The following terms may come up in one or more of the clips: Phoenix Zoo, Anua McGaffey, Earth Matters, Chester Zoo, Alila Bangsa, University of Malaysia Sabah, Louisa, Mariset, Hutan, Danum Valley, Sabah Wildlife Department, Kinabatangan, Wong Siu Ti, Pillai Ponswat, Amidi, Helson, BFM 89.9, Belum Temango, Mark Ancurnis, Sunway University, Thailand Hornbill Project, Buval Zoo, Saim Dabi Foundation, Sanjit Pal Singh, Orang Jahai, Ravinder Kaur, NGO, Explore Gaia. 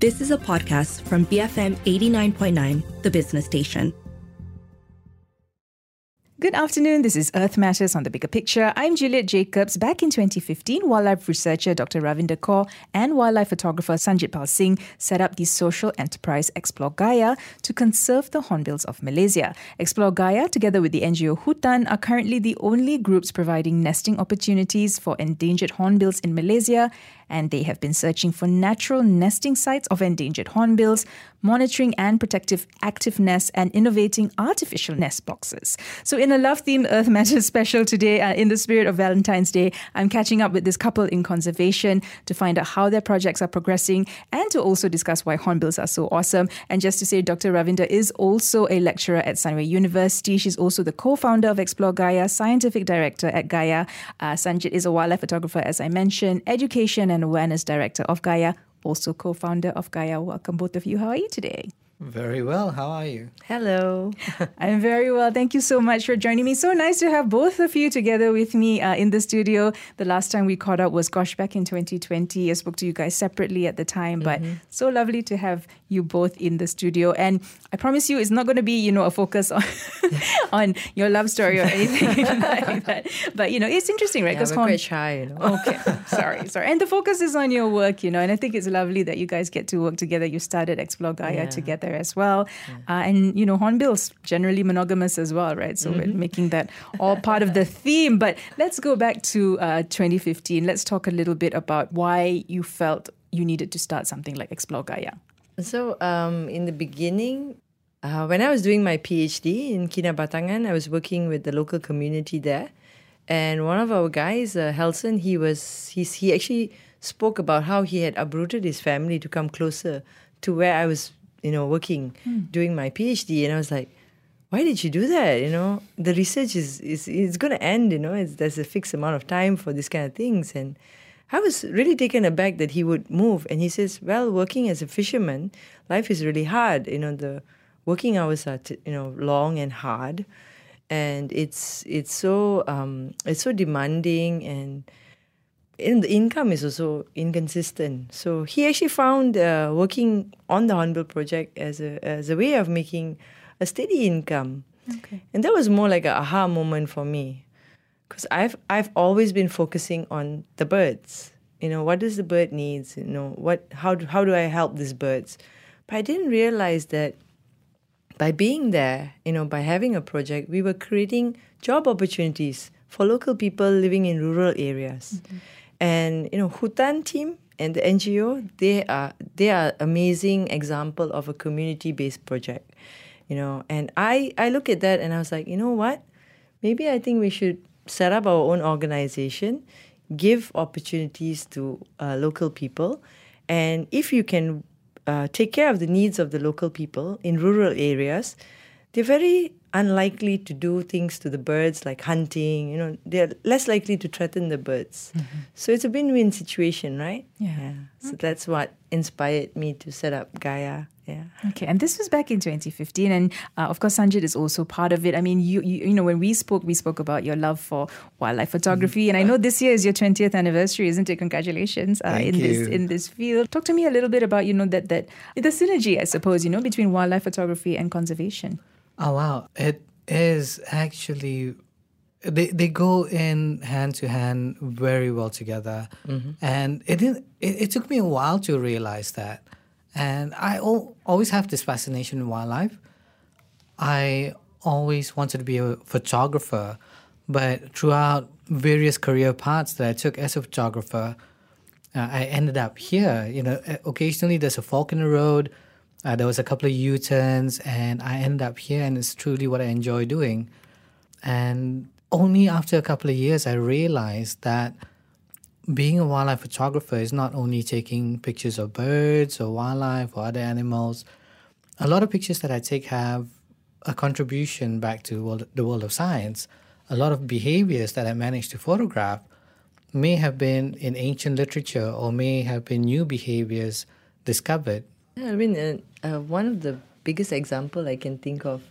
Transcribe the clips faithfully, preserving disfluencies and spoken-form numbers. This is a podcast from B F M eighty-nine point nine, the business station. Good afternoon, this is Earth Matters on the Bigger Picture. I'm Juliet Jacobs. Back in twenty fifteen, wildlife researcher Doctor Ravinder Kaur and wildlife photographer Sanjit Pal Singh set up the social enterprise Explore Gaia to conserve the hornbills of Malaysia. Explore Gaia, together with the N G O Hutan, are currently the only groups providing nesting opportunities for endangered hornbills in Malaysia, and they have been searching for natural nesting sites of endangered hornbills, monitoring and protective active nests, and innovating artificial nest boxes. So in a love-themed Earth Matters special today, uh, in the spirit of Valentine's Day, I'm catching up with this couple in conservation to find out how their projects are progressing and to also discuss why hornbills are so awesome. And just to say, Doctor Ravinder is also a lecturer at Sunway University. She's also the co-founder of Explore Gaia, scientific director at Gaia. Uh, Sanjit is a wildlife photographer, as I mentioned, education and awareness director of Gaia, also co-founder of Gaia. Welcome, both of you. How are you today? Very well. How are you? Hello. I'm very well. Thank you so much for joining me. So nice to have both of you together with me uh, in the studio. The last time we caught up was, gosh, back in twenty twenty. I spoke to you guys separately at the time, but mm-hmm. so lovely to have you both in the studio. And I promise you, it's not going to be, you know, a focus on on your love story or anything like that. But, you know, it's interesting, right? Because yeah, we're quite shy, you know. Okay. Sorry. Sorry. And the focus is on your work, you know, and I think it's lovely that you guys get to work together. You started Explore Gaia yeah. together as well. Uh, and, you know, hornbills, generally monogamous as well, right? So mm-hmm. we're making that all part of the theme. But let's go back to uh, twenty fifteen. Let's talk a little bit about why you felt you needed to start something like Explore Gaia. So um, in the beginning, uh, when I was doing my PhD in Kinabatangan, I was working with the local community there. And one of our guys, uh, Helson, he was he's, he actually spoke about how he had uprooted his family to come closer to where I was you know, working, hmm. doing my PhD. And I was like, why did you do that? You know, the research is, is it's going to end, you know, it's, there's a fixed amount of time for these kind of things. And I was really taken aback that he would move. And he says, well, working as a fisherman, life is really hard. You know, the working hours are, t- you know, long and hard. And it's, it's so, um, it's so demanding, and and the income is also inconsistent. So he actually found uh, working on the Hornbill Project as a as a way of making a steady income. Okay. And that was more like an aha moment for me, because I've I've always been focusing on the birds. You know, what does the bird needs? You know, what how do, how do I help these birds? But I didn't realize that by being there, you know, by having a project, we were creating job opportunities for local people living in rural areas. Mm-hmm. And, you know, Hutan team and the N G O, they are they are amazing example of a community-based project, you know. And I, I look at that and I was like, you know what? Maybe I think we should set up our own organization, give opportunities to uh, local people. And if you can uh, take care of the needs of the local people in rural areas, they're very unlikely to do things to the birds, like hunting, you know, they're less likely to threaten the birds. Mm-hmm. So it's a win-win situation, right? Yeah. yeah. So okay. That's what inspired me to set up Gaia. Yeah. Okay, and this was back in twenty fifteen, and uh, of course Sanjit is also part of it. I mean, you, you you know, when we spoke, we spoke about your love for wildlife photography, mm-hmm. and I know this year is your twentieth anniversary, isn't it? Congratulations uh, in you. this in this field. Talk to me a little bit about, you know, that that the synergy, I suppose, you know, between wildlife photography and conservation. Oh, wow. It is actually, they they go in hand to hand very well together. Mm-hmm. And it, didn't, it it took me a while to realize that. And I al- always have this fascination with wildlife. I always wanted to be a photographer, but throughout various career paths that I took as a photographer, uh, I ended up here. You know, occasionally there's a fork in the road. Uh, there was a couple of U-turns, and I ended up here, and it's truly what I enjoy doing. And only after a couple of years, I realized that being a wildlife photographer is not only taking pictures of birds or wildlife or other animals. A lot of pictures that I take have a contribution back to world, the world of science. A lot of behaviors that I managed to photograph may have been in ancient literature or may have been new behaviors discovered. I mean, uh, uh, one of the biggest example I can think of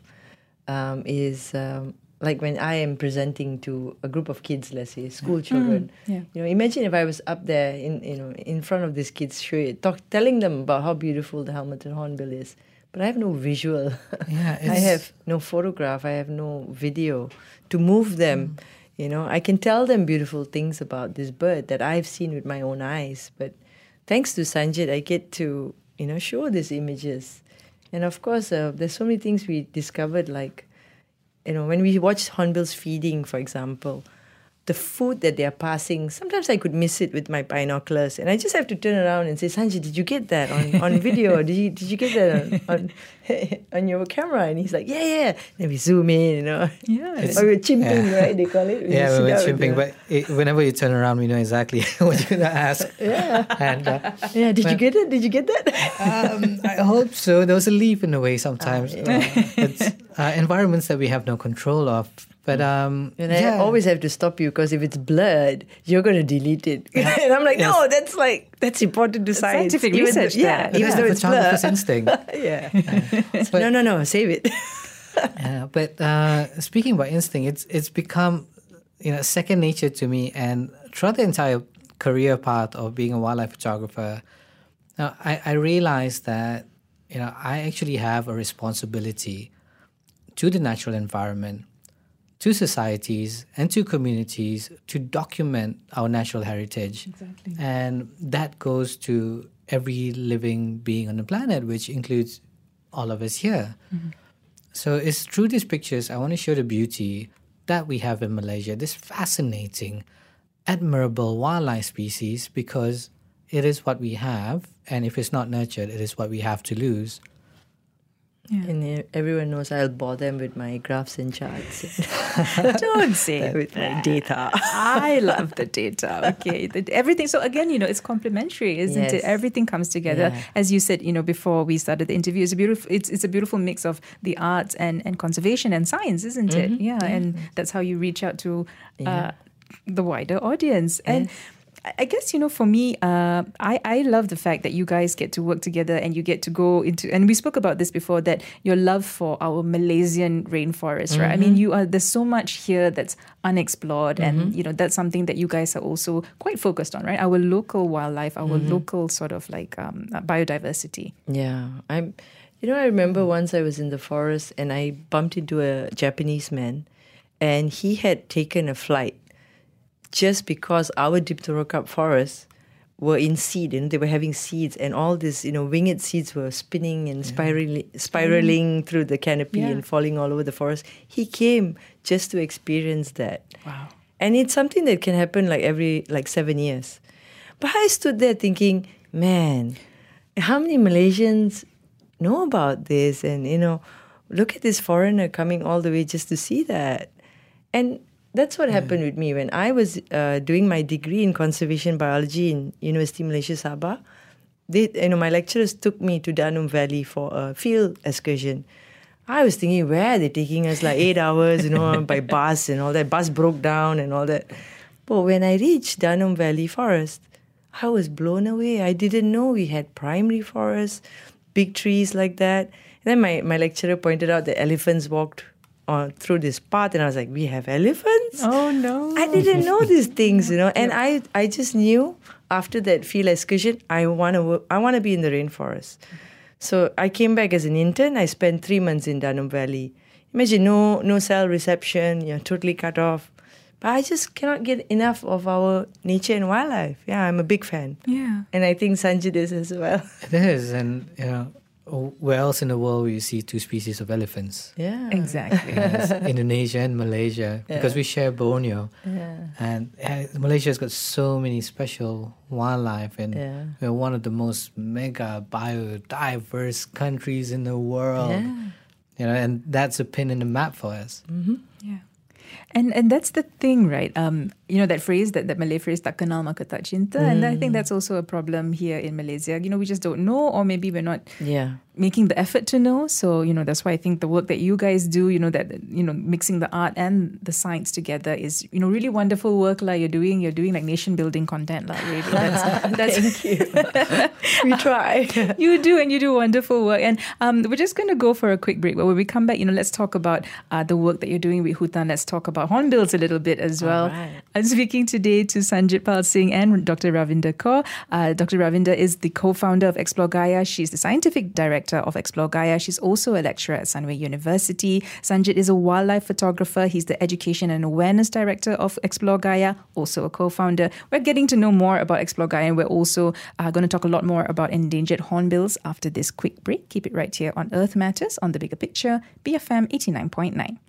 um, is um, like when I am presenting to a group of kids, let's say school children, mm, yeah. you know, imagine if I was up there in, you know, in front of these kids, talk, telling them about how beautiful the helmeted hornbill is. But I have no visual. Yeah, I have no photograph. I have no video to move them. Mm. You know, I can tell them beautiful things about this bird that I've seen with my own eyes. But thanks to Sanjit, I get to, you know, show these images. And of course, uh, there's so many things we discovered, like, you know, when we watch hornbills feeding, for example, the food that they're passing, sometimes I could miss it with my binoculars. And I just have to turn around and say, Sanjit, did you get that on, on video? Did you, did you get that on, on, on your camera? And he's like, yeah, yeah. Then we zoom in, you know. Yeah. It's, or we're chimping, yeah. right? They call it. We yeah, we're chimping. But it, whenever you turn around, we know exactly what you're going to ask. Yeah. And, uh, yeah. Did but, you get it? Did you get that? um, I hope so. There was a leap in the way sometimes. Uh, yeah. uh, it's uh, environments that we have no control of. But um, and I yeah. always have to stop you because if it's blurred, you're going to delete it. Yeah. And I'm like, yes. no, that's like that's important to it's science. Scientific even research, th- yeah, even yeah, though it's blurred. Instinct. yeah. Uh, but, no, no, no, save it. yeah, but uh, speaking about instinct, it's it's become you know second nature to me. And throughout the entire career path of being a wildlife photographer, you know, I, I realized that you know I actually have a responsibility to the natural environment, to societies and to communities to document our natural heritage. Exactly. And that goes to every living being on the planet, which includes all of us here. Mm-hmm. So it's through these pictures, I want to show the beauty that we have in Malaysia, this fascinating, admirable wildlife species, because it is what we have. And if it's not nurtured, it is what we have to lose. Yeah. And everyone knows I'll bore them with my graphs and charts. Don't say that. With my data. I love the data. Okay, the, everything. So again, you know, it's complementary, isn't yes. it? Everything comes together. Yeah. As you said, you know, before we started the interview, it's a beautiful. It's it's a beautiful mix of the arts and, and conservation and science, isn't mm-hmm. it? Yeah, mm-hmm. and that's how you reach out to uh, yeah. the wider audience and. Yes. I guess, you know, for me, uh, I, I love the fact that you guys get to work together and you get to go into, and we spoke about this before, that your love for our Malaysian rainforest, mm-hmm. right? I mean, you are there's so much here that's unexplored mm-hmm. and, you know, that's something that you guys are also quite focused on, right? Our local wildlife, our mm-hmm. local sort of like um, biodiversity. Yeah. I'm, you know, I remember once I was in the forest and I bumped into a Japanese man and he had taken a flight just because our Dipterocarp forests were in seed, and they were having seeds, and all these, you know, winged seeds were spinning and yeah. spiraling, spiraling mm. through the canopy yeah. and falling all over the forest. He came just to experience that. Wow! And it's something that can happen like every like seven years. But I stood there thinking, man, how many Malaysians know about this? And you know, look at this foreigner coming all the way just to see that, and. That's what happened with me when I was uh, doing my degree in conservation biology in University of Malaysia Sabah. They, you know, my lecturers took me to Danum Valley for a field excursion. I was thinking, where are they taking us? Like eight hours, you know, by bus and all that. Bus broke down and all that. But when I reached Danum Valley Forest, I was blown away. I didn't know we had primary forests, big trees like that. And then my, my lecturer pointed out that elephants walked through this path, and I was like, we have elephants? Oh, no. I didn't know these things, you know. And yeah. I, I just knew after that field excursion, I want to I want to be in the rainforest. So I came back as an intern. I spent three months in Danum Valley. Imagine no, no cell reception, you're totally cut off. But I just cannot get enough of our nature and wildlife. Yeah, I'm a big fan. Yeah. And I think Sanjit is as well. It is, and, you know, where else in the world will you see two species of elephants? Yeah, exactly. Yes, Indonesia and Malaysia, yeah. because we share Borneo. Yeah. And uh, Malaysia has got so many special wildlife, and yeah. we're one of the most mega biodiverse countries in the world. Yeah. You know, and that's a pin in the map for us. Mm-hmm. Yeah. And and that's the thing, right? Um, you know, that phrase, that, that Malay phrase, tak kenal maka tak cinta. Mm. And I think that's also a problem here in Malaysia. You know, we just don't know, or maybe we're not yeah. making the effort to know. So, you know, that's why I think the work that you guys do, you know, that, you know, mixing the art and the science together is, you know, really wonderful work like you're doing. You're doing like nation building content. Like, really. That's, that's, Thank you. We try. You do, and you do wonderful work. And um, we're just going to go for a quick break. But when we come back, you know, let's talk about uh, the work that you're doing with Hutan. Let's talk about hornbills a little bit as well. I'm speaking today to Sanjit Pal Singh and Doctor Ravinder Kaur. Uh, Doctor Ravinder is the co-founder of Explore Gaia. She's the scientific director of Explore Gaia. She's also a lecturer at Sunway University. Sanjit is a wildlife photographer. He's the education and awareness director of Explore Gaia, also a co-founder. We're getting to know more about Explore Gaia, and we're also uh, going to talk a lot more about endangered hornbills after this quick break. Keep it right here on Earth Matters on The Bigger Picture, B F M eighty-nine point nine.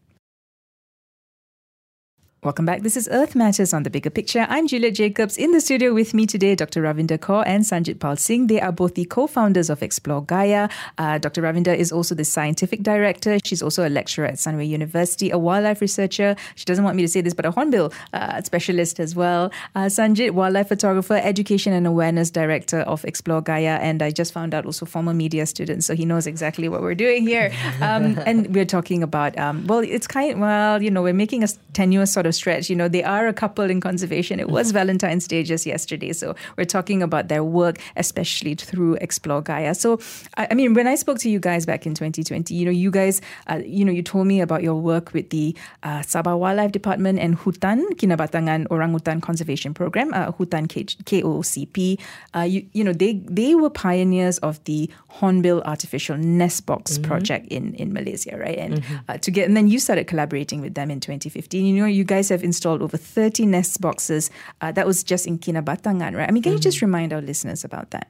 Welcome back. This is Earth Matters on The Bigger Picture. I'm Juliet Jacobs. In the studio with me today, Doctor Ravinder Kaur and Sanjit Pal Singh. They are both the co-founders of Explore Gaia. Uh, Doctor Ravinder is also the scientific director. She's also a lecturer at Sunway University, a wildlife researcher. She doesn't want me to say this, but a hornbill uh, specialist as well. Uh, Sanjit, wildlife photographer, education and awareness director of Explore Gaia. And I just found out also former media student, so he knows exactly what we're doing here. Um, and we're talking about, um, well, it's kind well, you know, we're making a tenuous sort of stretch. You know, they are a couple in conservation. It was Valentine's Day just yesterday. So we're talking about their work, especially through Explore Gaia. So, I, I mean, when I spoke to you guys back in twenty twenty, you know, you guys, uh, you know, you told me about your work with the uh, Sabah Wildlife Department and Hutan, Kinabatangan Orang Hutan Conservation Program, uh, Hutan K O C P. Uh, you, you know, they they were pioneers of the Hornbill Artificial Nest Box mm-hmm. project in, in Malaysia, right? And mm-hmm. uh, to get, and then you started collaborating with them in twenty fifteen. You know, you guys have installed over thirty nest boxes. Uh, that was just in Kinabatangan, right? I mean, can mm-hmm. you just remind our listeners about that?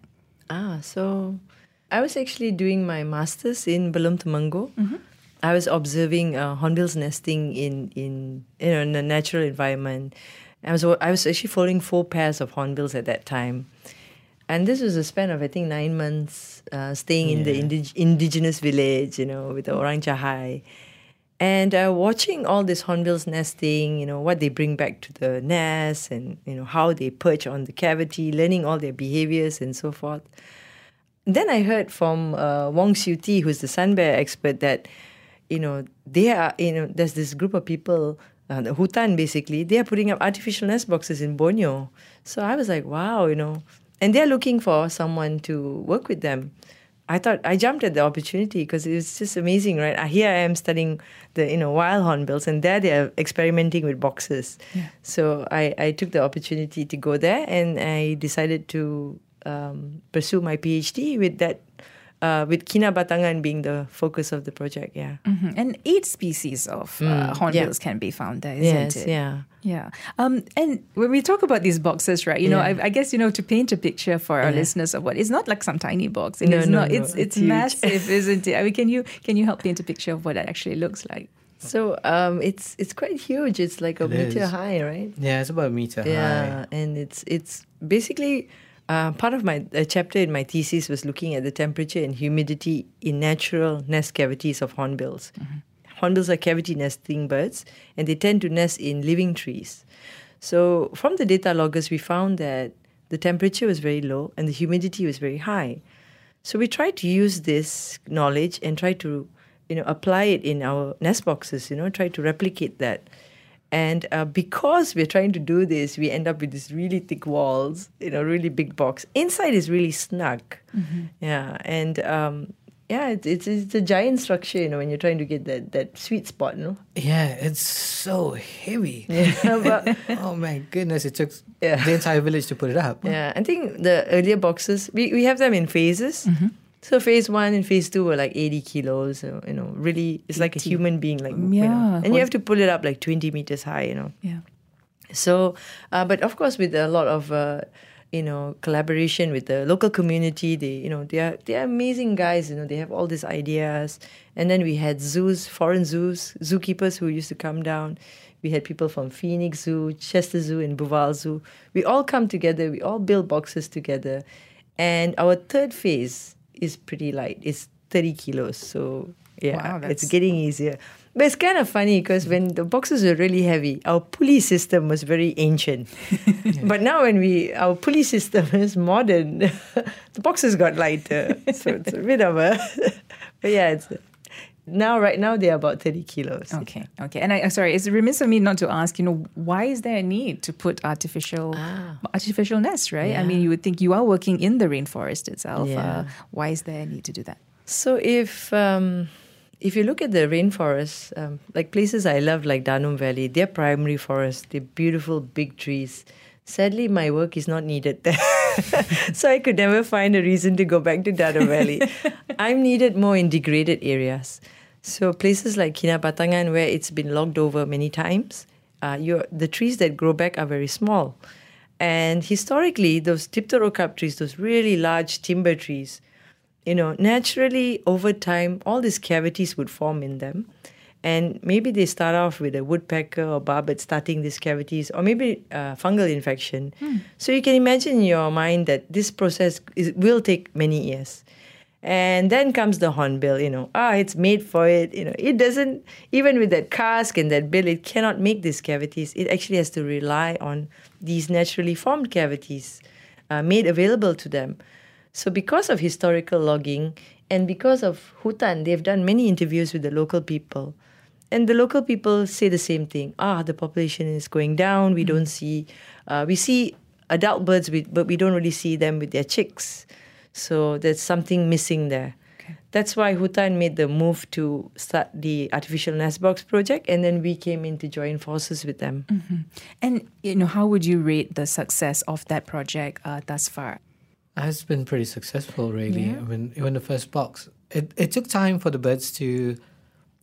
Ah, so I was actually doing my master's in Belum Temango. Mm-hmm. I was observing uh, hornbills nesting in in you know in a natural environment. I was I was actually following four pairs of hornbills at that time, and this was a span of I think nine months uh, staying yeah. in the indig- indigenous village, you know, with the Orang Jahai. And uh, watching all these hornbills nesting, you know, what they bring back to the nest and, you know, how they perch on the cavity, learning all their behaviors and so forth. Then I heard from uh, Wong Siu Ti, who's the sun bear expert, that, you know, they are, you know, there's this group of people, uh, the Hutan basically, they are putting up artificial nest boxes in Borneo. So I was like, wow, you know, and they're looking for someone to work with them. I thought I jumped at the opportunity because it was just amazing, right? Here I am studying the you know wild hornbills, and there they are experimenting with boxes. Yeah. So I, I took the opportunity to go there, and I decided to um, pursue my PhD with that. Uh, with Kinabatangan being the focus of the project, yeah. Mm-hmm. And eight species of mm, uh, hornbills yeah. can be found there, isn't yes, it? Yes, yeah. Yeah. Um, and when we talk about these boxes, right, you yeah. know, I, I guess, you know, to paint a picture for our yeah. listeners of what, it's not like some tiny box. It no, is no, not, no, it's, it's, it's massive, isn't it? I mean, can you, can you help paint a picture of what it actually looks like? So um, it's it's quite huge. It's like a it meter is. high, right? Yeah, it's about a meter yeah, high. Yeah, and it's it's basically... Uh, part of my a chapter in my thesis was looking at the temperature and humidity in natural nest cavities of hornbills. Mm-hmm. Hornbills are cavity nesting birds, and they tend to nest in living trees. So from the data loggers, we found that the temperature was very low and the humidity was very high. So we tried to use this knowledge and try to, you know, apply it in our nest boxes, you know, try to replicate that. And uh, because we're trying to do this, we end up with these really thick walls, you know, really big box. Inside is really snug. Mm-hmm. Yeah. And, um, yeah, it's, it's it's a giant structure, you know, when you're trying to get that, that sweet spot, no? Yeah, it's so heavy. Yeah, oh, my goodness. It took yeah. the entire village to put it up. Yeah. I think the earlier boxes, we, we have them in phases. Mm-hmm. So phase one and phase two were like eighty kilos, so, you know, really, it's like a human being. like yeah. you know, And you have to pull it up like twenty meters high, you know. Yeah. So, uh, but of course, with a lot of, uh, you know, collaboration with the local community, they, you know, they are, they are amazing guys, you know, they have all these ideas. And then we had zoos, foreign zoos, zookeepers who used to come down. We had people from Phoenix Zoo, Chester Zoo and Buval Zoo. We all come together, we all build boxes together. And our third phase... is pretty light. It's thirty kilos. So, yeah, wow, it's getting easier. But it's kind of funny because when the boxes were really heavy, our pulley system was very ancient. Yes. But now when we, our pulley system is modern, the boxes got lighter. So it's a bit of a... But yeah, it's... Now, right now, they're about thirty kilos. Okay, okay. And I, I'm sorry, it's remiss of me not to ask, you know, why is there a need to put artificial ah. artificial nests, right? Yeah. I mean, you would think you are working in the rainforest itself. Yeah. Uh, why is there a need to do that? So if um, if you look at the rainforest, um, like places I love, like Danum Valley, they're primary forests, they're beautiful big trees. Sadly, my work is not needed there. So I could never find a reason to go back to Danum Valley. I'm needed more in degraded areas. So places like Kinabatangan, where it's been logged over many times, uh, you're, the trees that grow back are very small. And historically, those tiptorokap trees, those really large timber trees, you know, naturally over time, all these cavities would form in them. And maybe they start off with a woodpecker or barbet starting these cavities, or maybe uh, fungal infection. Mm. So you can imagine in your mind that this process is, will take many years. And then comes the hornbill, you know, ah, it's made for it. You know, it doesn't, even with that cask and that bill, it cannot make these cavities. It actually has to rely on these naturally formed cavities uh, made available to them. So because of historical logging and because of Hutan, they've done many interviews with the local people. And the local people say the same thing. Ah, the population is going down. We mm-hmm. don't see, uh, we see adult birds, with, but we don't really see them with their chicks. So there's something missing there. Okay. That's why Hutan made the move to start the Artificial Nest Box project, and then we came in to join forces with them. Mm-hmm. And you know, how would you rate the success of that project uh, thus far? Has been pretty successful, really. Yeah. I mean, even the first box, it, it took time for the birds to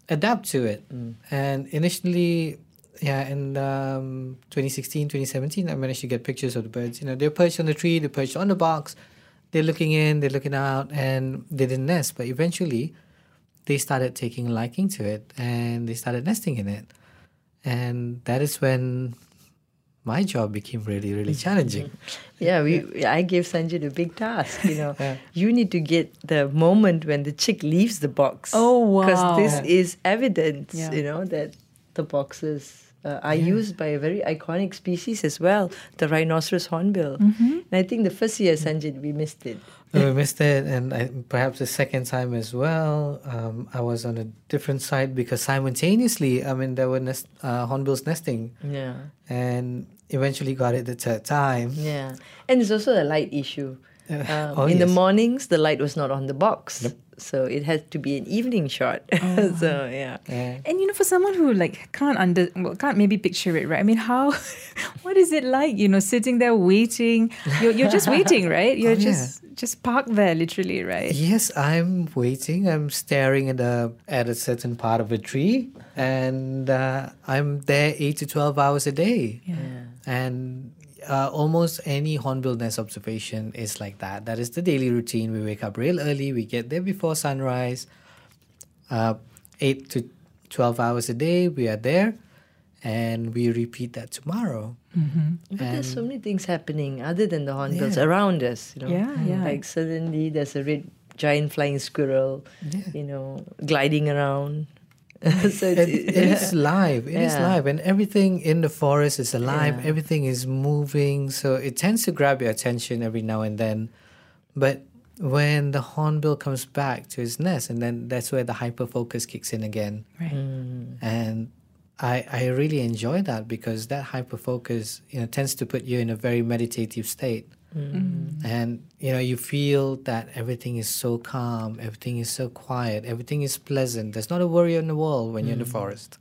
adapt to it. Mm. And initially, yeah, in um, twenty sixteen, twenty seventeen, I managed to get pictures of the birds. You know, they're perched on the tree, they're perched on the box, they're looking in, they're looking out, and they didn't nest. But eventually, they started taking liking to it, and they started nesting in it. And that is when... my job became really, really challenging. Yeah, we. Yeah. I gave Sanjay a big task, you know. Yeah. You need to get the moment when the chick leaves the box. Oh, wow. Because this yeah. is evidence, yeah. you know, that the boxes uh, are yeah. used by a very iconic species as well, the rhinoceros hornbill. Mm-hmm. And I think the first year, Sanjay, we missed it. We missed it, and I, perhaps the second time as well. Um, I was on a different side because simultaneously, I mean, there were nest, uh, hornbills nesting. Yeah. And... eventually got it the third time. Yeah. And it's also a light issue. Um, oh, in yes. the mornings, the light was not on the box. Nope. So it had to be an evening shot. Oh. So, yeah. yeah. And, you know, for someone who, like, can't under, well, can't maybe picture it, right? I mean, how, what is it like, you know, sitting there waiting? You're, you're just waiting, right? You're oh, just yeah. just parked there, literally, right? Yes, I'm waiting. I'm staring at a, at a certain part of a tree. And uh, I'm there eight to twelve hours a day. Yeah. And... Uh, almost any hornbill nest observation is like that. That is the daily routine. We wake up real early. We get there before sunrise. Uh, eight to twelve hours a day, we are there. And we repeat that tomorrow. Mm-hmm. But and there's so many things happening other than the hornbills yeah. around us. You know, yeah, yeah. Like suddenly there's a red giant flying squirrel, yeah. you know, gliding around. So it, it is live. It yeah. is live, and everything in the forest is alive. Yeah. Everything is moving, so it tends to grab your attention every now and then. But when the hornbill comes back to his nest, and then that's where the hyper focus kicks in again. Right. Mm. And I I really enjoy that because that hyper focus, you know, tends to put you in a very meditative state. Mm. And you know, you feel that everything is so calm, everything is so quiet, everything is pleasant. There's not a worry in the world when mm. you're in the forest.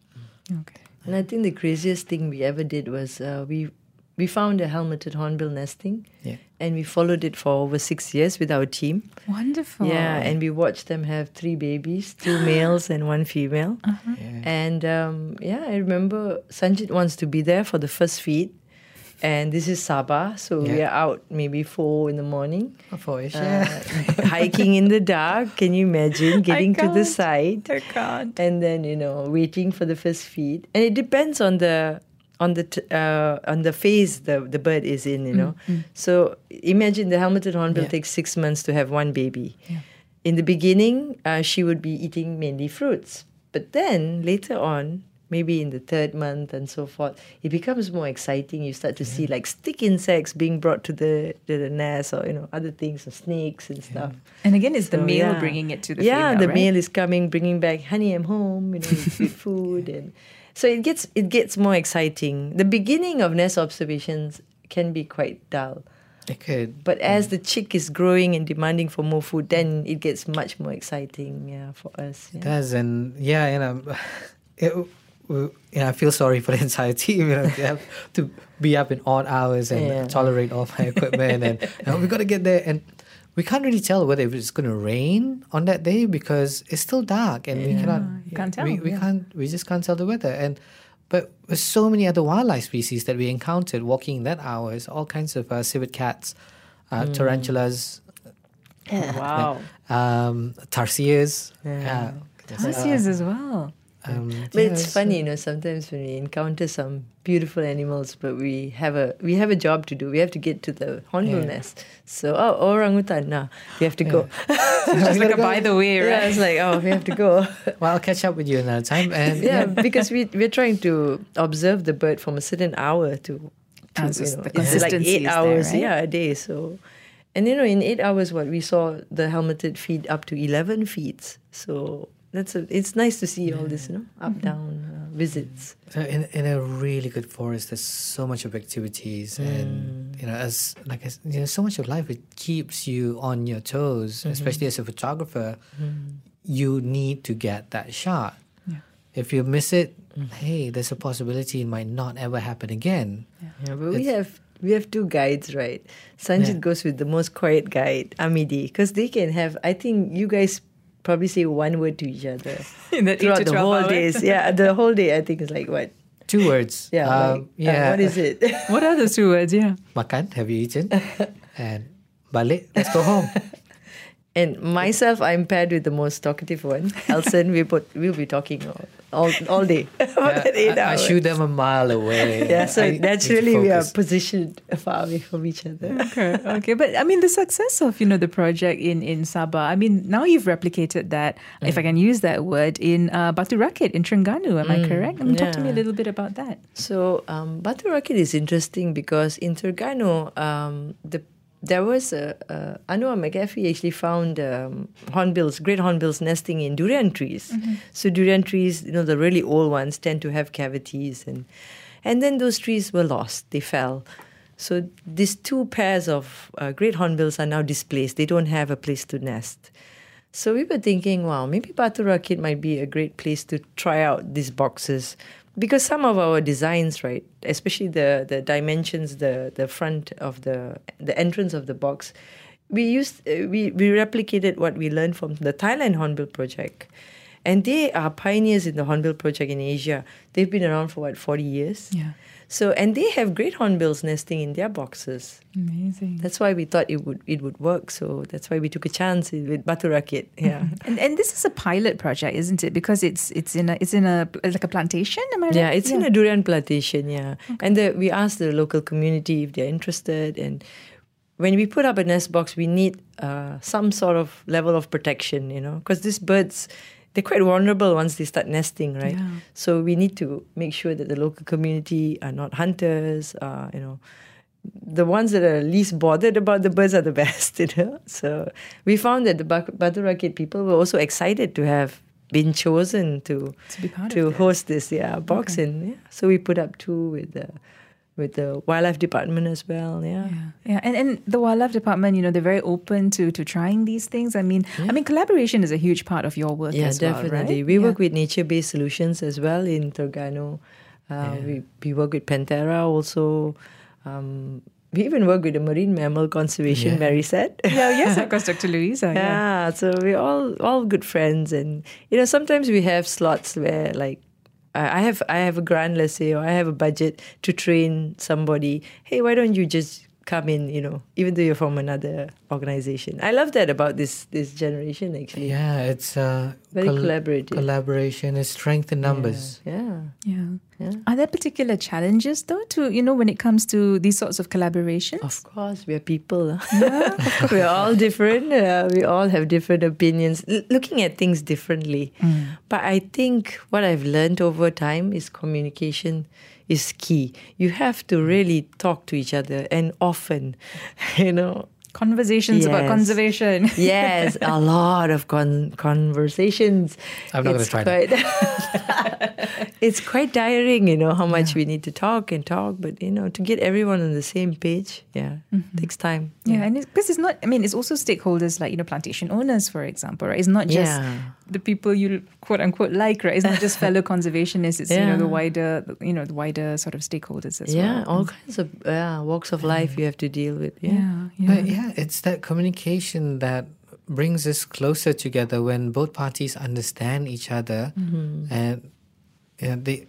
Okay. And I think the craziest thing we ever did was uh, we we found a helmeted hornbill nesting, yeah. and we followed it for over six years with our team. Wonderful. Yeah, and we watched them have three babies, two males and one female. Uh-huh. Yeah. And um, yeah, I remember Sanjit wants to be there for the first feed. And this is Sabah, so yeah. we are out maybe four in the morning. Oh, four-ish, yeah. Uh, hiking in the dark, can you imagine? Getting to the side. I can't. And then, you know, waiting for the first feed. And it depends on the on the t- uh, on the phase the, the bird is in, you know. Mm-hmm. So imagine the helmeted hornbill yeah. takes six months to have one baby. Yeah. In the beginning, uh, she would be eating mainly fruits. But then later on, maybe in the third month and so forth, it becomes more exciting. You start to yeah. see like stick insects being brought to the to the nest, or you know, other things, or snakes and stuff. Yeah. And again, it's so, the male yeah. bringing it to the yeah, female, the right? male is coming, bringing back, honey, I'm home, you know, with food, and so it gets it gets more exciting. The beginning of nest observations can be quite dull. It could. But yeah. as the chick is growing and demanding for more food, then it gets much more exciting. Yeah, for us. Yeah. It does, and yeah, you know, it. You know, I feel sorry for the entire team. You know, they have to be up in odd hours and yeah. tolerate all my equipment, and you know, we got to get there. And we can't really tell whether it's going to rain on that day because it's still dark, and yeah. we cannot. You can't tell. We, we yeah. can't. We just can't tell the weather. And but there's so many other wildlife species that we encountered walking that hours. All kinds of uh, civet cats, uh, mm. tarantulas. Yeah. Wow. Um, tarsiers. Yeah. Uh, tarsiers uh, as well. Um, but yeah, it's funny, so. You know, sometimes when we encounter some beautiful animals, but we have a we have a job to do. We have to get to the hornbill yeah. nest. So, oh, orangutan, no, we have to yeah. go. So just like a go. By the way, right? Yeah, it's like, oh, we have to go. Well, I'll catch up with you another time. And yeah, because we, we're trying to observe the bird from a certain hour to, to you know, the it's like eight hours there, right? yeah, a day. So, and you know, in eight hours, what we saw the helmeted feed up to eleven feet. So... That's a, it's nice to see all this, you know, up, down uh, visits. So in, in a really good forest, there's so much of activities, mm. and you know, as like as, you know, so much of life. It keeps you on your toes, mm-hmm. especially as a photographer. Mm. You need to get that shot. Yeah. If you miss it, mm. hey, there's a possibility it might not ever happen again. Yeah, yeah but it's, we have. We have two guides, right? Sanjit yeah. goes with the most quiet guide, Amidi, because they can have. I think you guys probably say one word to each other throughout the whole days. Yeah, the whole day I think is like what? Two words. Yeah. Um, like, yeah. Uh, what is it? What are those two words? Yeah. Makan, have you eaten? And balik, let's go home. And myself, I'm paired with the most talkative one, Helson. we put, we'll be talking all all, all day. About yeah, eight I, hours. I shoot them a mile away. Yeah, so I naturally we are positioned far away from each other. Okay, okay. But I mean, the success of, you know, the project in, in Sabah, I mean, now you've replicated that, mm. if I can use that word, in uh, Batu Rakit, in Terengganu, am mm, I correct? I mean, yeah. Talk to me a little bit about that. So um, Batu Rakit is interesting because in Terengganu, um, the There was a, uh, Anua McGaffey actually found um, hornbills, great hornbills nesting in durian trees. Mm-hmm. So durian trees, you know, the really old ones tend to have cavities. And and then those trees were lost. They fell. So these two pairs of uh, great hornbills are now displaced. They don't have a place to nest. So we were thinking, wow, maybe Batu Rakit might be a great place to try out these boxes. Because some of our designs, right, especially the, the dimensions, the, the front of the the entrance of the box, we used uh, we, we replicated what we learned from the Thailand Hornbill Project. And they are pioneers in the Hornbill Project in Asia. They've been around for, what, forty years? Yeah. So, and they have great hornbills nesting in their boxes. Amazing. That's why we thought it would it would work. So that's why we took a chance with Batu Rakit. Yeah. Mm-hmm. And and this is a pilot project, isn't it? Because it's it's in a it's in a like a plantation, am I right? Yeah, it's yeah. in a durian plantation. Yeah. Okay. And the, we asked the local community if they're interested. And when we put up a nest box, we need uh, some sort of level of protection, you know, because these birds, they're quite vulnerable once they start nesting, right? Yeah. So we need to make sure that the local community are not hunters. Uh, you know, the ones that are least bothered about the birds are the best. You know, so we found that the Batu Rakit people were also excited to have been chosen to to, be part to of host this yeah box, okay. and yeah, so we put up two with the. With the wildlife department as well, yeah. yeah, yeah, and and the wildlife department, you know, they're very open to to trying these things. I mean, yeah. I mean, collaboration is a huge part of your work. Yeah, as definitely. Well, right? We yeah. work with nature-based solutions as well in Terengganu. Uh, yeah. We we work with Pantera also. Um, we even work with the marine mammal conservation yeah. Mariset. Yeah, yes, of course, Doctor Louisa. Yeah. yeah, so we're all all good friends, and you know, sometimes we have slots where like. I have I have a grant, let's say, or I have a budget to train somebody. Hey, why don't you just come in, you know, even though you're from another organization. I love that about this this generation, actually. Yeah, it's uh, very col- collaborative. Collaboration is strength in numbers. Yeah. yeah, yeah, yeah. Are there particular challenges though, to you know, when it comes to these sorts of collaborations? Of course, we are people. Huh? Yeah, we're all different. Uh, we all have different opinions, L- looking at things differently. Mm. But I think what I've learned over time is communication is key. You have to really talk to each other, and often, you know, conversations yes. about conservation. Yes, a lot of con- conversations. I'm not going to try quite, that. It's quite tiring, you know, how much yeah. we need to talk and talk, but you know, to get everyone on the same page, yeah, mm-hmm. takes time. Yeah, yeah. And because it's, it's not, I mean, it's also stakeholders like, you know, plantation owners, for example, right? It's not just yeah. the people you quote unquote like, right? It's not just fellow conservationists, it's, yeah. you know, the wider, you know, the wider sort of stakeholders as yeah, well. Yeah, all and kinds of yeah, walks of life yeah. you have to deal with. Yeah, yeah. yeah. But, yeah, it's that communication that brings us closer together when both parties understand each other. Mm-hmm. And you know, they,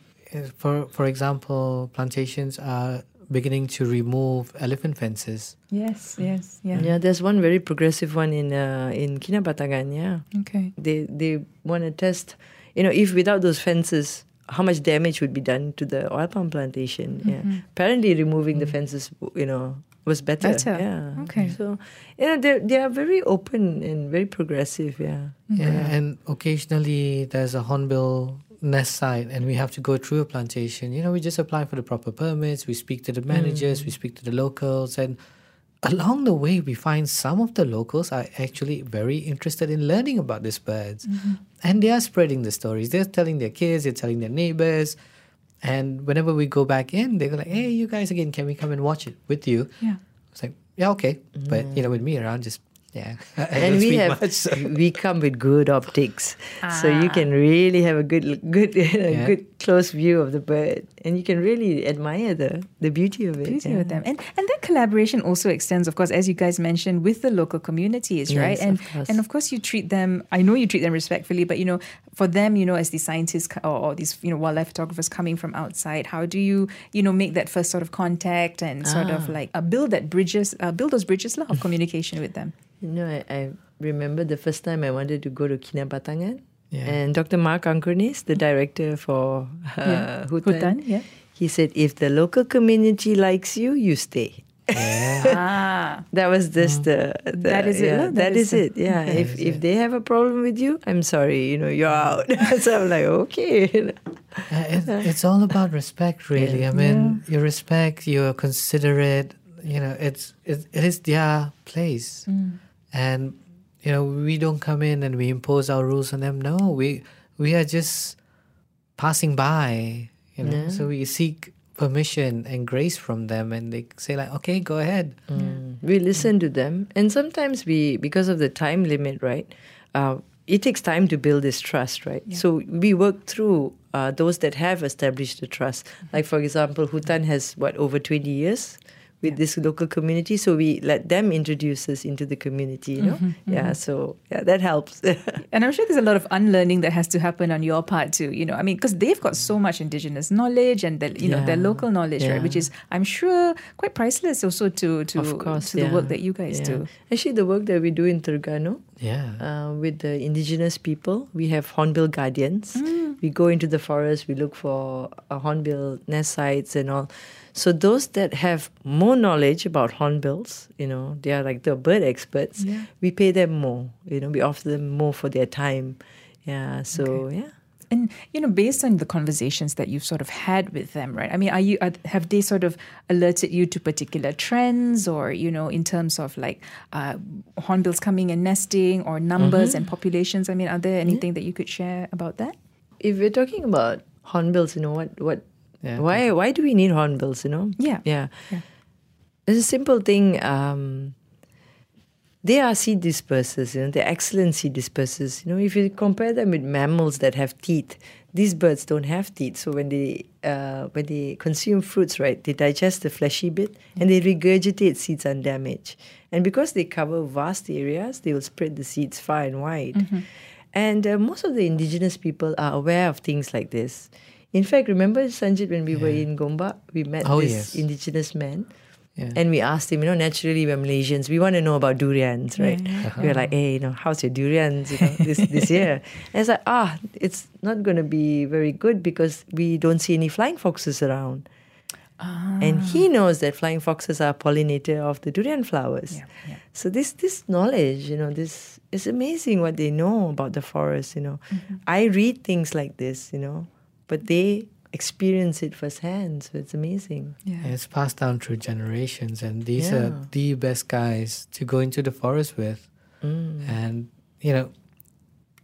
for for example, plantations are beginning to remove elephant fences. Yes, yes, yeah. Yeah, there's one very progressive one in uh, in Kinabatangan, yeah. Okay. They they want to test, you know, if without those fences, how much damage would be done to the oil palm plantation. Mm-hmm. Yeah. Apparently removing mm-hmm. the fences, you know, was better. Better. Yeah. Okay. So, you know, they they are very open and very progressive, yeah. Mm-hmm. Yeah, yeah, and occasionally there's a hornbill nest site and we have to go through a plantation, you know, we just apply for the proper permits, we speak to the managers, mm. we speak to the locals, and along the way we find some of the locals are actually very interested in learning about these birds. Mm-hmm. And they are spreading the stories, they're telling their kids, they're telling their neighbors, and whenever we go back in, they're like, hey, you guys again, can we come and watch it with you? Yeah, it's like, yeah, okay. Mm. But you know, with me around, just yeah. And we have much, so. we come with good optics, ah. so you can really have a good good you know, yeah. good close view of the bird, and you can really admire the, the beauty of it. Beauty yeah. of them, and and that collaboration also extends, of course, as you guys mentioned, with the local communities, yes, right? And of course. and of course, you treat them. I know you treat them respectfully, but you know, for them, you know, as the scientists or, or these you know wildlife photographers coming from outside, how do you you know make that first sort of contact and sort ah. of like uh, build that bridges, uh, build those bridges of communication with them? You know, I, I remember the first time I wanted to go to Kinabatangan. Yeah. And Doctor Mark Ancurnis, the director for uh, yeah. Hutan, Hutan yeah. he said, if the local community likes you, you stay. Yeah. ah. That was just the... the that is yeah, it. No? That, that is, is it, yeah. If if it. they have a problem with you, I'm sorry, you know, you're out. So I'm like, okay. uh, it, it's all about respect, really. Yeah. I mean, yeah. you respect, you're considerate. You know, it's it, it is their place. Mm. And, you know, we don't come in and we impose our rules on them. No, we we are just passing by, you know. Yeah. So we seek permission and grace from them, and they say like, okay, go ahead. Mm. We listen to them. And sometimes we, because of the time limit, right, uh, it takes time to build this trust, right? Yeah. So we work through uh, those that have established the trust. Like, for example, Hutan has, what, over twenty years? With yeah. this local community, so we let them introduce us into the community, you know? Mm-hmm, yeah, mm-hmm. So, yeah, that helps. And I'm sure there's a lot of unlearning that has to happen on your part too, you know? I mean, because they've got so much indigenous knowledge and, the, you yeah. know, their local knowledge, yeah. right? Which is, I'm sure, quite priceless also to, to, of course, to yeah. the work that you guys yeah. do. Actually, the work that we do in Terengganu, yeah, uh, with the indigenous people, we have hornbill guardians. Mm. We go into the forest, we look for uh, hornbill nest sites and all. So those that have more knowledge about hornbills, you know, they are like the bird experts, yeah. we pay them more, you know, we offer them more for their time. Yeah, so, okay. yeah. And, you know, based on the conversations that you've sort of had with them, right? I mean, are you are, have they sort of alerted you to particular trends or, you know, in terms of like uh, hornbills coming and nesting or numbers mm-hmm. and populations? I mean, are there anything yeah. that you could share about that? If we're talking about hornbills, you know, what... what Yeah. Why why do we need hornbills, you know? Yeah. Yeah. yeah. It's a simple thing. Um, they are seed dispersers, you know, they're excellent seed dispersers. You know, if you compare them with mammals that have teeth, these birds don't have teeth. So when they uh, when they consume fruits, right, they digest the fleshy bit mm-hmm. and they regurgitate seeds undamaged. And because they cover vast areas, they will spread the seeds far and wide. Mm-hmm. And uh, most of the indigenous people are aware of things like this. In fact, remember, Sanjit, when we yeah. were in Gomba, we met oh, this yes. indigenous man Yeah. And we asked him, you know, naturally we're Malaysians, we want to know about durians, right? Yeah. Uh-huh. We were like, hey, you know, how's your durians, you know, this, this year? And it's like, ah, it's not going to be very good because we don't see any flying foxes around. Ah. And he knows that flying foxes are pollinator of the durian flowers. Yeah. Yeah. So this this knowledge, you know, this it's amazing what they know about the forest, you know. Mm-hmm. I read things like this, you know, but they experience it firsthand, so it's amazing. Yeah. And it's passed down through generations, and these yeah. are the best guys to go into the forest with. Mm. And, you know,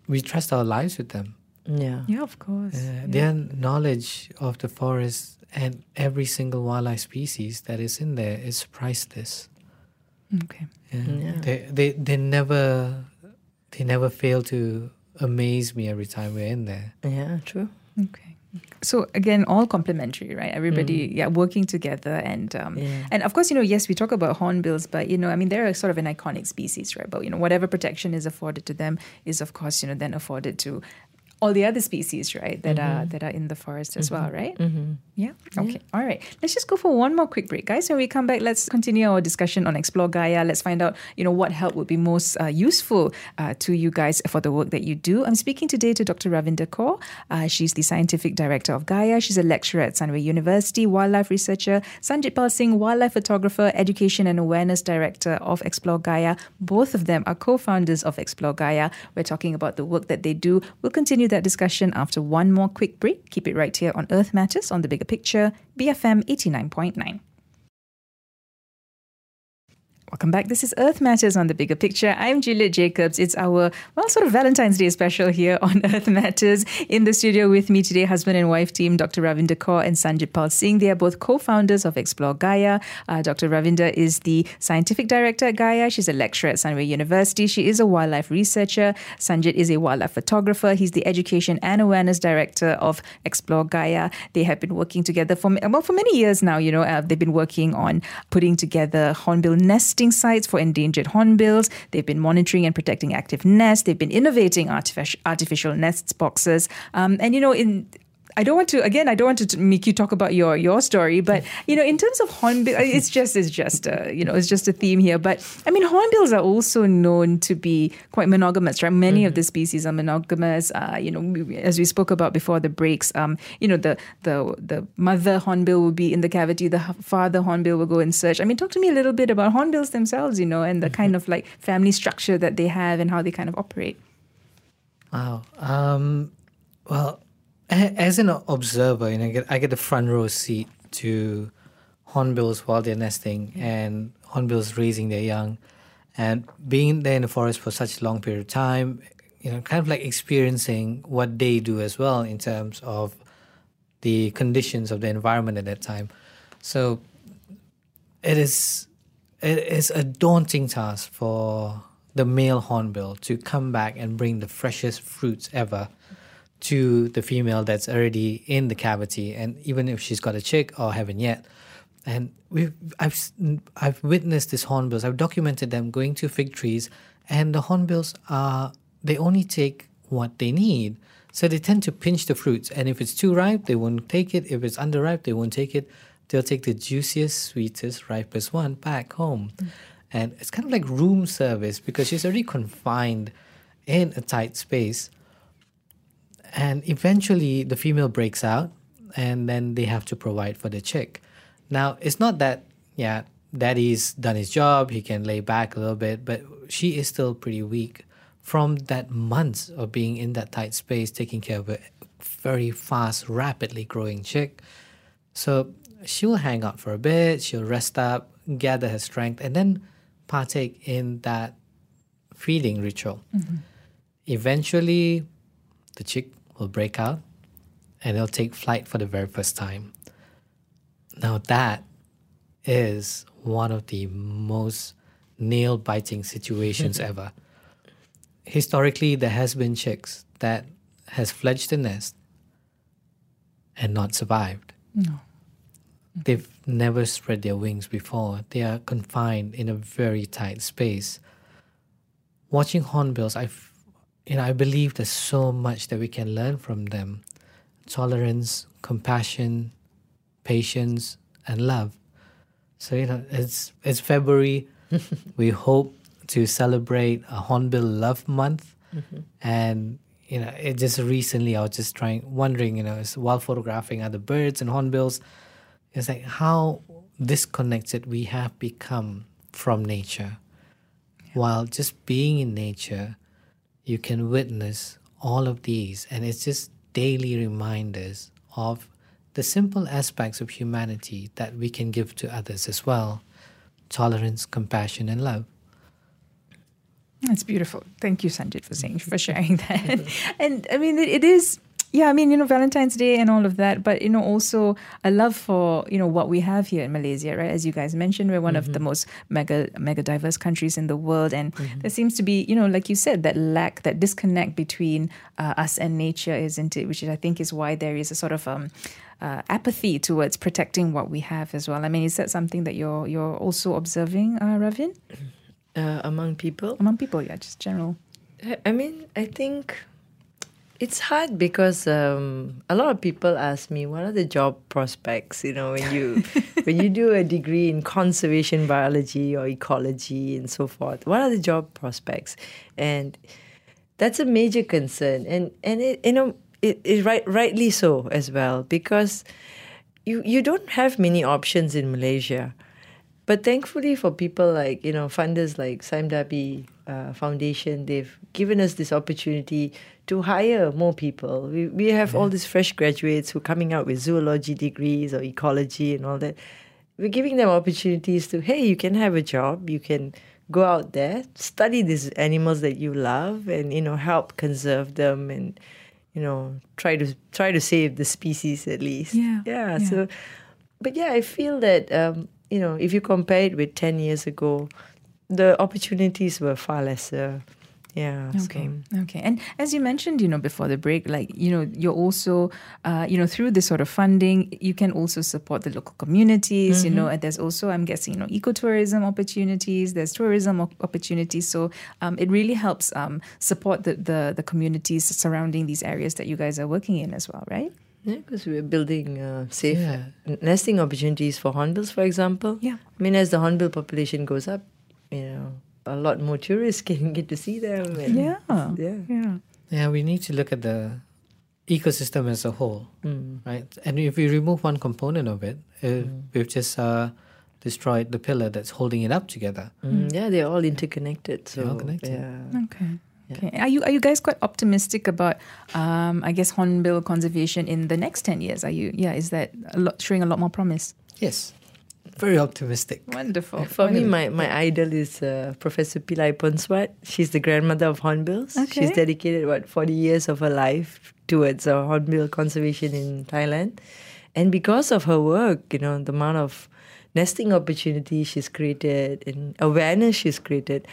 we trust our lives with them. Yeah. Yeah, of course. Uh, yeah. Their knowledge of the forest and every single wildlife species that is in there is priceless. Okay. Yeah. They, they they never they never fail to amaze me every time we're in there. Yeah, true. Okay. So again, all complementary, right? Everybody, mm. yeah, working together, and um, yeah. and of course, you know, yes, we talk about hornbills, but you know, I mean, they're sort of an iconic species, right? But you know, whatever protection is afforded to them is, of course, you know, then afforded to all the other species, right, that mm-hmm. are that are in the forest as mm-hmm. well, right? Mm-hmm. Yeah? Okay. Yeah. All right. Let's just go for one more quick break, guys. When we come back, let's continue our discussion on Explore Gaia. Let's find out, you know, what help would be most uh, useful uh, to you guys for the work that you do. I'm speaking today to Doctor Ravinder Kaur. Uh, she's the Scientific Director of Gaia. She's a lecturer at Sunway University, wildlife researcher, Sanjit Pal Singh, wildlife photographer, education and awareness director of Explore Gaia. Both of them are co-founders of Explore Gaia. We're talking about the work that they do. We'll continue that discussion after one more quick break. Keep it right here on Earth Matters on the Bigger Picture, B F M eighty-nine point nine. Welcome back. This is Earth Matters on the Bigger Picture. I'm Juliet Jacobs. It's our, well, sort of Valentine's Day special here on Earth Matters. In the studio with me today, husband and wife team, Doctor Ravinder Kaur and Sanjit Pal Singh. They are both co-founders of Explore Gaia. Uh, Doctor Ravinder is the scientific director at Gaia. She's a lecturer at Sunway University. She is a wildlife researcher. Sanjit is a wildlife photographer. He's the education and awareness director of Explore Gaia. They have been working together for, well, for many years now, you know. Uh, they've been working on putting together hornbill nesting sites for endangered hornbills. They've been monitoring and protecting active nests. They've been innovating artific- artificial nest boxes. Um, and, you know, in... I don't want to, again, I don't want to make you talk about your your story, but, you know, in terms of hornbill, it's just, it's just a, you know, it's just a theme here. But, I mean, hornbills are also known to be quite monogamous, right? Many mm-hmm. of the species are monogamous. Uh, you know, we, as we spoke about before the breaks, um, you know, the, the, the mother hornbill will be in the cavity, the father hornbill will go in search. I mean, talk to me a little bit about hornbills themselves, you know, and the mm-hmm. kind of, like, family structure that they have and how they kind of operate. Wow. Um, well... As an observer, you know, I get, I get the front row seat to hornbills while they're nesting yeah. and hornbills raising their young, and being there in the forest for such a long period of time, you know, kind of like experiencing what they do as well in terms of the conditions of the environment at that time. So it is it is a daunting task for the male hornbill to come back and bring the freshest fruits ever to the female that's already in the cavity, and even if she's got a chick or haven't yet. And we've, I've, I've witnessed these hornbills. I've documented them going to fig trees, and the hornbills are, they only take what they need. So they tend to pinch the fruits, and if it's too ripe, they won't take it. If it's underripe, they won't take it. They'll take the juiciest, sweetest, ripest one back home. Mm. And it's kind of like room service, because she's already confined in a tight space. And eventually the female breaks out, and then they have to provide for the chick. Now, it's not that, yeah, daddy's done his job, he can lay back a little bit, but she is still pretty weak from that months of being in that tight space, taking care of a very fast, rapidly growing chick. So she will hang out for a bit, she'll rest up, gather her strength, and then partake in that feeding ritual. Mm-hmm. Eventually, the chick will break out, and it'll take flight for the very first time. Now that is one of the most nail-biting situations ever. Historically, there has been chicks that has fledged the nest and not survived. No. They've never spread their wings before. They are confined in a very tight space. Watching hornbills, I've You know, I believe there's so much that we can learn from them. Tolerance, compassion, patience, and love. So, you know, it's it's February. We hope to celebrate a Hornbill Love Month. Mm-hmm. And, you know, it just recently I was just trying, wondering, you know, while photographing other birds and hornbills, it's like how disconnected we have become from nature. Yeah. While just being in nature, you can witness all of these. And it's just daily reminders of the simple aspects of humanity that we can give to others as well. Tolerance, compassion, and love. That's beautiful. Thank you, Sanjit, for saying, for sharing that. And I mean, it is, yeah, I mean, you know, Valentine's Day and all of that, but, you know, also a love for, you know, what we have here in Malaysia, right? As you guys mentioned, we're one mm-hmm. of the most mega, mega diverse countries in the world. And mm-hmm. there seems to be, you know, like you said, that lack, that disconnect between uh, us and nature, isn't it? Which I think is why there is a sort of um, uh, apathy towards protecting what we have as well. I mean, is that something that you're, you're also observing, uh, Ravin? Uh, among people? Among people, yeah, just general. I mean, I think it's hard because um, a lot of people ask me, what are the job prospects, you know, when you when you do a degree in conservation biology or ecology and so forth, what are the job prospects? And that's a major concern. And, and it, you know, it, it right, rightly so as well, because you, you don't have many options in Malaysia. But thankfully for people like, you know, funders like Saim Dabi uh, Foundation, they've given us this opportunity to hire more people. We we have yeah. all these fresh graduates who are coming out with zoology degrees or ecology and all that. We're giving them opportunities to, hey, you can have a job, you can go out there, study these animals that you love and, you know, help conserve them and, you know, try to try to save the species at least. Yeah. Yeah. yeah. So, but yeah, I feel that... Um, you know, if you compare it with ten years ago, the opportunities were far lesser. Yeah. Okay. So. Okay. And as you mentioned, you know, before the break, like, you know, you're also, uh, you know, through this sort of funding, you can also support the local communities, mm-hmm. you know, and there's also, I'm guessing, you know, ecotourism opportunities, there's tourism op- opportunities. So um, it really helps um, support the, the, the communities surrounding these areas that you guys are working in as well, right? Yeah, because we're building uh, safe yeah. nesting opportunities for hornbills, for example. Yeah. I mean, as the hornbill population goes up, you know, a lot more tourists can get to see them. And yeah. yeah. Yeah. Yeah, we need to look at the ecosystem as a whole, mm. right? And if we remove one component of it, uh, mm. we've just uh, destroyed the pillar that's holding it up together. Mm. Mm. Yeah, they're all interconnected. So, they're all connected. Yeah. Okay. Okay. Are you are you guys quite optimistic about, um, I guess, hornbill conservation in the next ten years? Are you? Yeah, is that a lot, showing a lot more promise? Yes, very optimistic. Wonderful. For Wonderful. me, my, my idol is uh, Professor Pillai Ponswat. She's the grandmother of hornbills. Okay. She's dedicated, what, forty years of her life towards uh, hornbill conservation in Thailand. And because of her work, you know, the amount of nesting opportunities she's created and awareness she's created,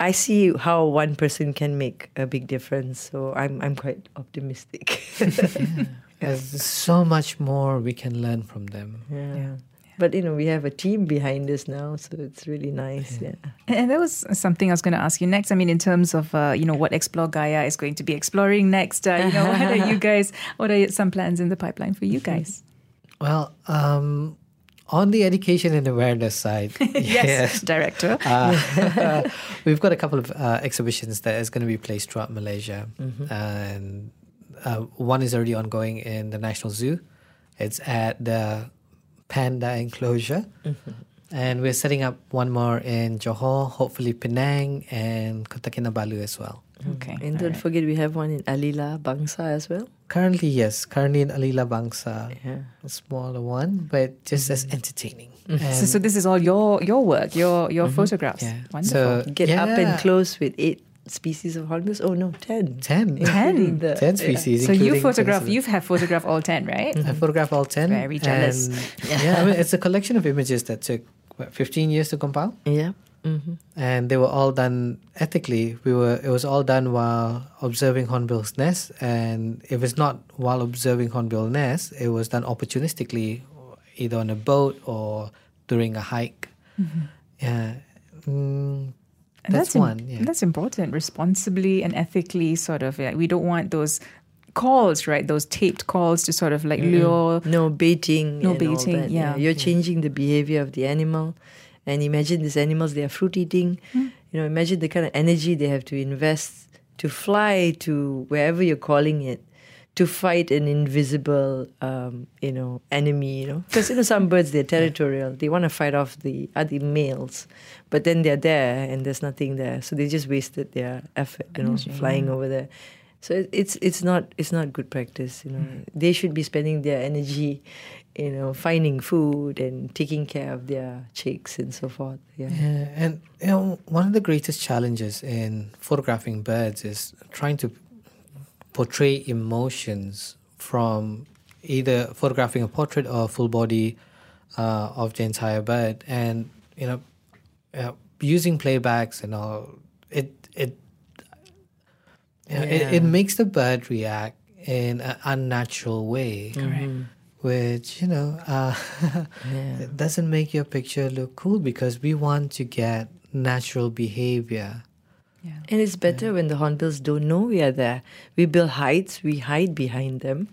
I see how one person can make a big difference, so I'm I'm quite optimistic. yeah. There's so much more we can learn from them. Yeah. yeah. yeah. But, you know, we have a team behind us now, so it's really nice. Yeah. yeah. And that was something I was going to ask you next. I mean, in terms of, uh, you know, what Explore Gaia is going to be exploring next, uh, you know, what are you guys, what are some plans in the pipeline for you guys? Well, um... on the education and awareness side, yes, yes, Director, uh, we've got a couple of uh, exhibitions that is going to be placed throughout Malaysia. Mm-hmm. And uh, one is already ongoing in the National Zoo. It's at the panda enclosure. Mm-hmm. And we're setting up one more in Johor, hopefully Penang and Kota Kinabalu as well. Okay. And don't right. forget, we have one in Alila Bangsa as well. Currently, yes. Currently in Alila Bangsa. Yeah. A smaller one, but just mm-hmm. as entertaining. Mm-hmm. So, so this is all your, your work, your your mm-hmm. photographs. Yeah. Wonderful. So, Get yeah. up and close with eight species of hornbills. Oh, no, ten. Ten. Ten. The, ten species. Yeah. So you photograph, you have photographed all ten, right? Mm-hmm. I photographed all ten. Very jealous. And, yeah, I mean, it's a collection of images that took, what, fifteen years to compile? Yeah. Mm-hmm. And they were all done ethically. We were. It was all done while observing hornbill's nests, and it was not while observing hornbill nests. It was done opportunistically, either on a boat or during a hike. Mm-hmm. Yeah, mm, that's, that's one. Im- yeah. That's important, responsibly and ethically. Sort of. Yeah. We don't want those calls, right? Those taped calls to sort of like mm. lure. No baiting. No baiting, yeah. yeah. You're yeah. changing the behavior of the animal. And imagine these animals, they are fruit eating. Mm. You know, imagine the kind of energy they have to invest to fly to wherever you're calling it, to fight an invisible, um, you know, enemy, you know. Because, you know, some birds, they're territorial. They want to fight off the other males. But then they're there and there's nothing there. So they just wasted their effort, you know, flying over there. So it's it's not it's not good practice, you know. Mm. They should be spending their energy, you know, finding food and taking care of their chicks and so forth. Yeah. yeah. And, you know, one of the greatest challenges in photographing birds is trying to portray emotions from either photographing a portrait or a full body uh, of the entire bird. And, you know, uh, using playbacks and all, it it, you know, yeah. it it makes the bird react in an unnatural way. Mm-hmm. Which, you know, uh, yeah. it doesn't make your picture look cool because we want to get natural behavior. Yeah. And it's better yeah. when the hornbills don't know we are there. We build hides, we hide behind them.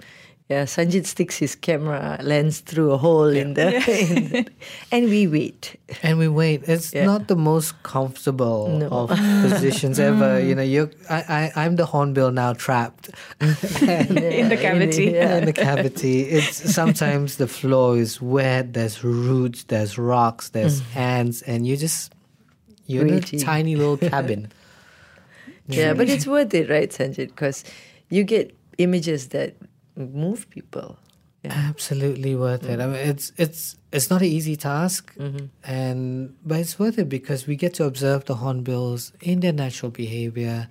Yeah, Sanjit sticks his camera lens through a hole yeah. in the... Yeah. in the and we wait. And we wait. It's yeah. not the most comfortable no. of positions ever. You know, you I, I, I'm the hornbill now trapped. and, in the cavity. In, yeah, in the cavity. It's sometimes the floor is wet, there's roots, there's rocks, there's mm. ants, and you just... You're Pretty. in a tiny little cabin. Yeah, but it's worth it, right, Sanjit? Because you get images that move people. Yeah. Absolutely worth mm-hmm. it. I mean, it's it's it's not an easy task, mm-hmm. and but it's worth it because we get to observe the hornbills in their natural behavior,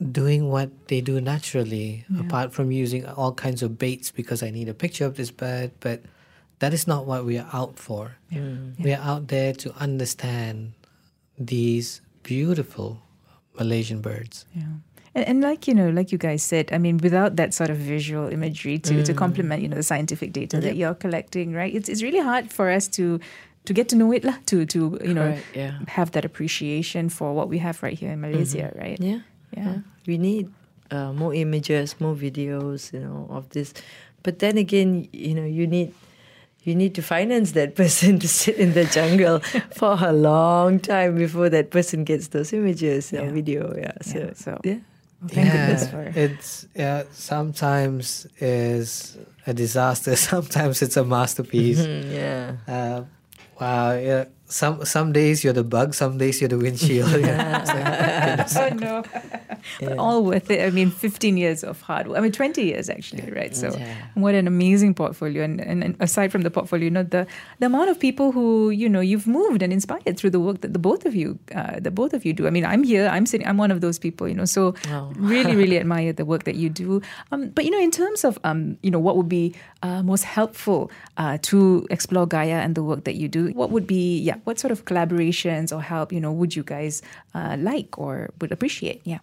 doing what they do naturally, yeah. apart from using all kinds of baits because I need a picture of this bird. But that is not what we are out for. Yeah. Mm-hmm. We are out there to understand these beautiful Malaysian birds. Yeah. And, and like, you know, like you guys said, I mean, without that sort of visual imagery to, mm. to complement, you know, the scientific data yep. that you're collecting, right? It's it's really hard for us to to get to know it, lah, to, to, you know, right, yeah. have that appreciation for what we have right here in Malaysia, mm-hmm. right? Yeah. yeah. Yeah. We need uh, more images, more videos, you know, of this. But then again, you know, you need... You need to finance that person to sit in the jungle for a long time before that person gets those images yeah. or video. Yeah, so yeah. So, yeah. Well, thank yeah. goodness for it. It's yeah. Sometimes is a disaster. Sometimes it's a masterpiece. Mm-hmm, yeah. Uh, wow. Yeah. Some some days you're the bug. Some days you're the windshield. yeah. so, oh no. Yeah. But all worth it. I mean, fifteen years of hard work. I mean, twenty years actually, right? So yeah. what an amazing portfolio. And, and, and aside from the portfolio, you know, the, the amount of people who, you know, you've moved and inspired through the work that the both of you, uh, the both of you do. I mean, I'm here, I'm sitting, I'm one of those people, you know, so oh. really, really admire the work that you do. Um, but, you know, in terms of, um, you know, what would be uh, most helpful uh, to Explore Gaia and the work that you do, what would be, yeah, what sort of collaborations or help, you know, would you guys uh, like or would appreciate? Yeah.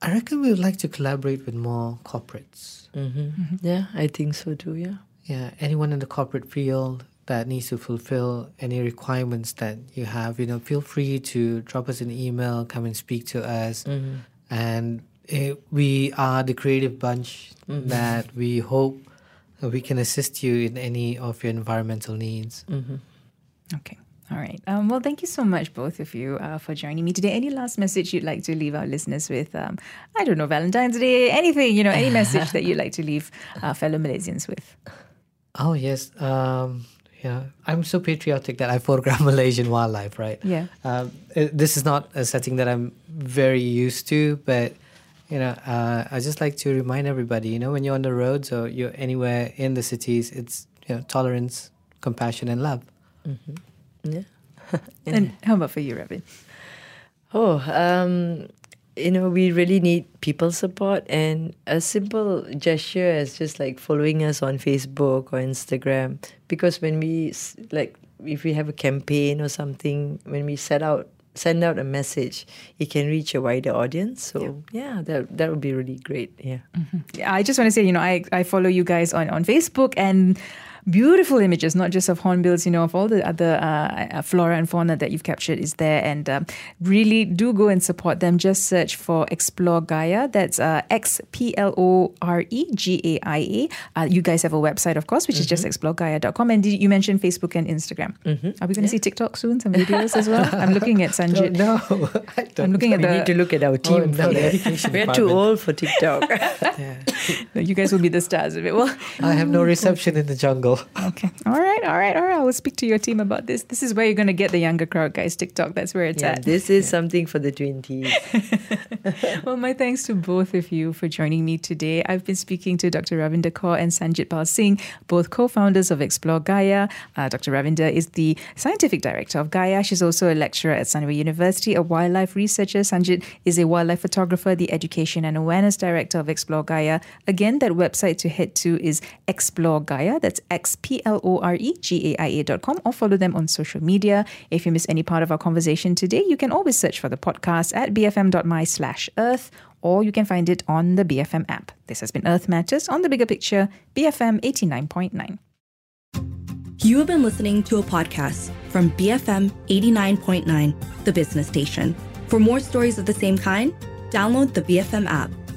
I reckon we would like to collaborate with more corporates. Mm-hmm. Mm-hmm. Yeah, I think so too, yeah. Yeah, anyone in the corporate field that needs to fulfill any requirements that you have, you know, feel free to drop us an email, come and speak to us. Mm-hmm. And it, we are the creative bunch mm-hmm. that we hope we can assist you in any of your environmental needs. Mm-hmm. Okay. All right. Um, well, thank you so much, both of you, uh, for joining me today. Any last message you'd like to leave our listeners with? Um, I don't know, Valentine's Day, anything, you know, any message that you'd like to leave our fellow Malaysians with? Oh, yes. Um, yeah. I'm so patriotic that I photograph Malaysian wildlife, right? Yeah. Um, it, this is not a setting that I'm very used to, but, you know, uh, I just like to remind everybody, you know, when you're on the roads or you're anywhere in the cities, it's, you know, tolerance, compassion, and love. Mm-hmm. Yeah. And how about for you, Ravi? Oh, um, you know, we really need people support, and a simple gesture is just like following us on Facebook or Instagram. Because when we like, if we have a campaign or something, when we set out send out a message, it can reach a wider audience. So yeah, yeah that that would be really great. Yeah. Mm-hmm. Yeah, I just want to say, you know, I I follow you guys on on Facebook and. beautiful images, not just of hornbills, you know, of all the other uh, flora and fauna that you've captured is there. And um, really do go and support them. Just search for Explore Gaia. That's uh, X P L O R E G A I A. Uh, you guys have a website, of course, which mm-hmm. is just explore gaia dot com. And you mentioned Facebook and Instagram. Mm-hmm. Are we going to yeah. see TikTok soon? Some videos as well? I'm looking at Sanjit. No, no, I don't I'm looking know. At the... We need to look at our team. Oh, no, the We're too old for TikTok. yeah. No, you guys will be the stars of it. Well, I have no reception in the jungle. Okay. All right, all right, all right. I will speak to your team about this. This is where you're going to get the younger crowd, guys. TikTok, that's where it's yeah, at. This is yeah. something for the twenties. Well, my thanks to both of you for joining me today. I've been speaking to Doctor Ravinder Kaur and Sanjit Pal Singh, both co-founders of Explore Gaia. Uh, Doctor Ravinder is the scientific director of Gaia. She's also a lecturer at Sunway University, a wildlife researcher. Sanjit is a wildlife photographer, the education and awareness director of Explore Gaia. Again, that website to head to is Explore Gaia. That's X P L O R E G A I A dot com, or follow them on social media. If you miss any part of our conversation today, you can always search for the podcast at b f m dot m y slash earth, or you can find it on the B F M app. This has been Earth Matters on the Bigger Picture, B F M eighty-nine point nine. You have been listening to a podcast from B F M eighty-nine point nine, the business station. For more stories of the same kind, download the B F M app.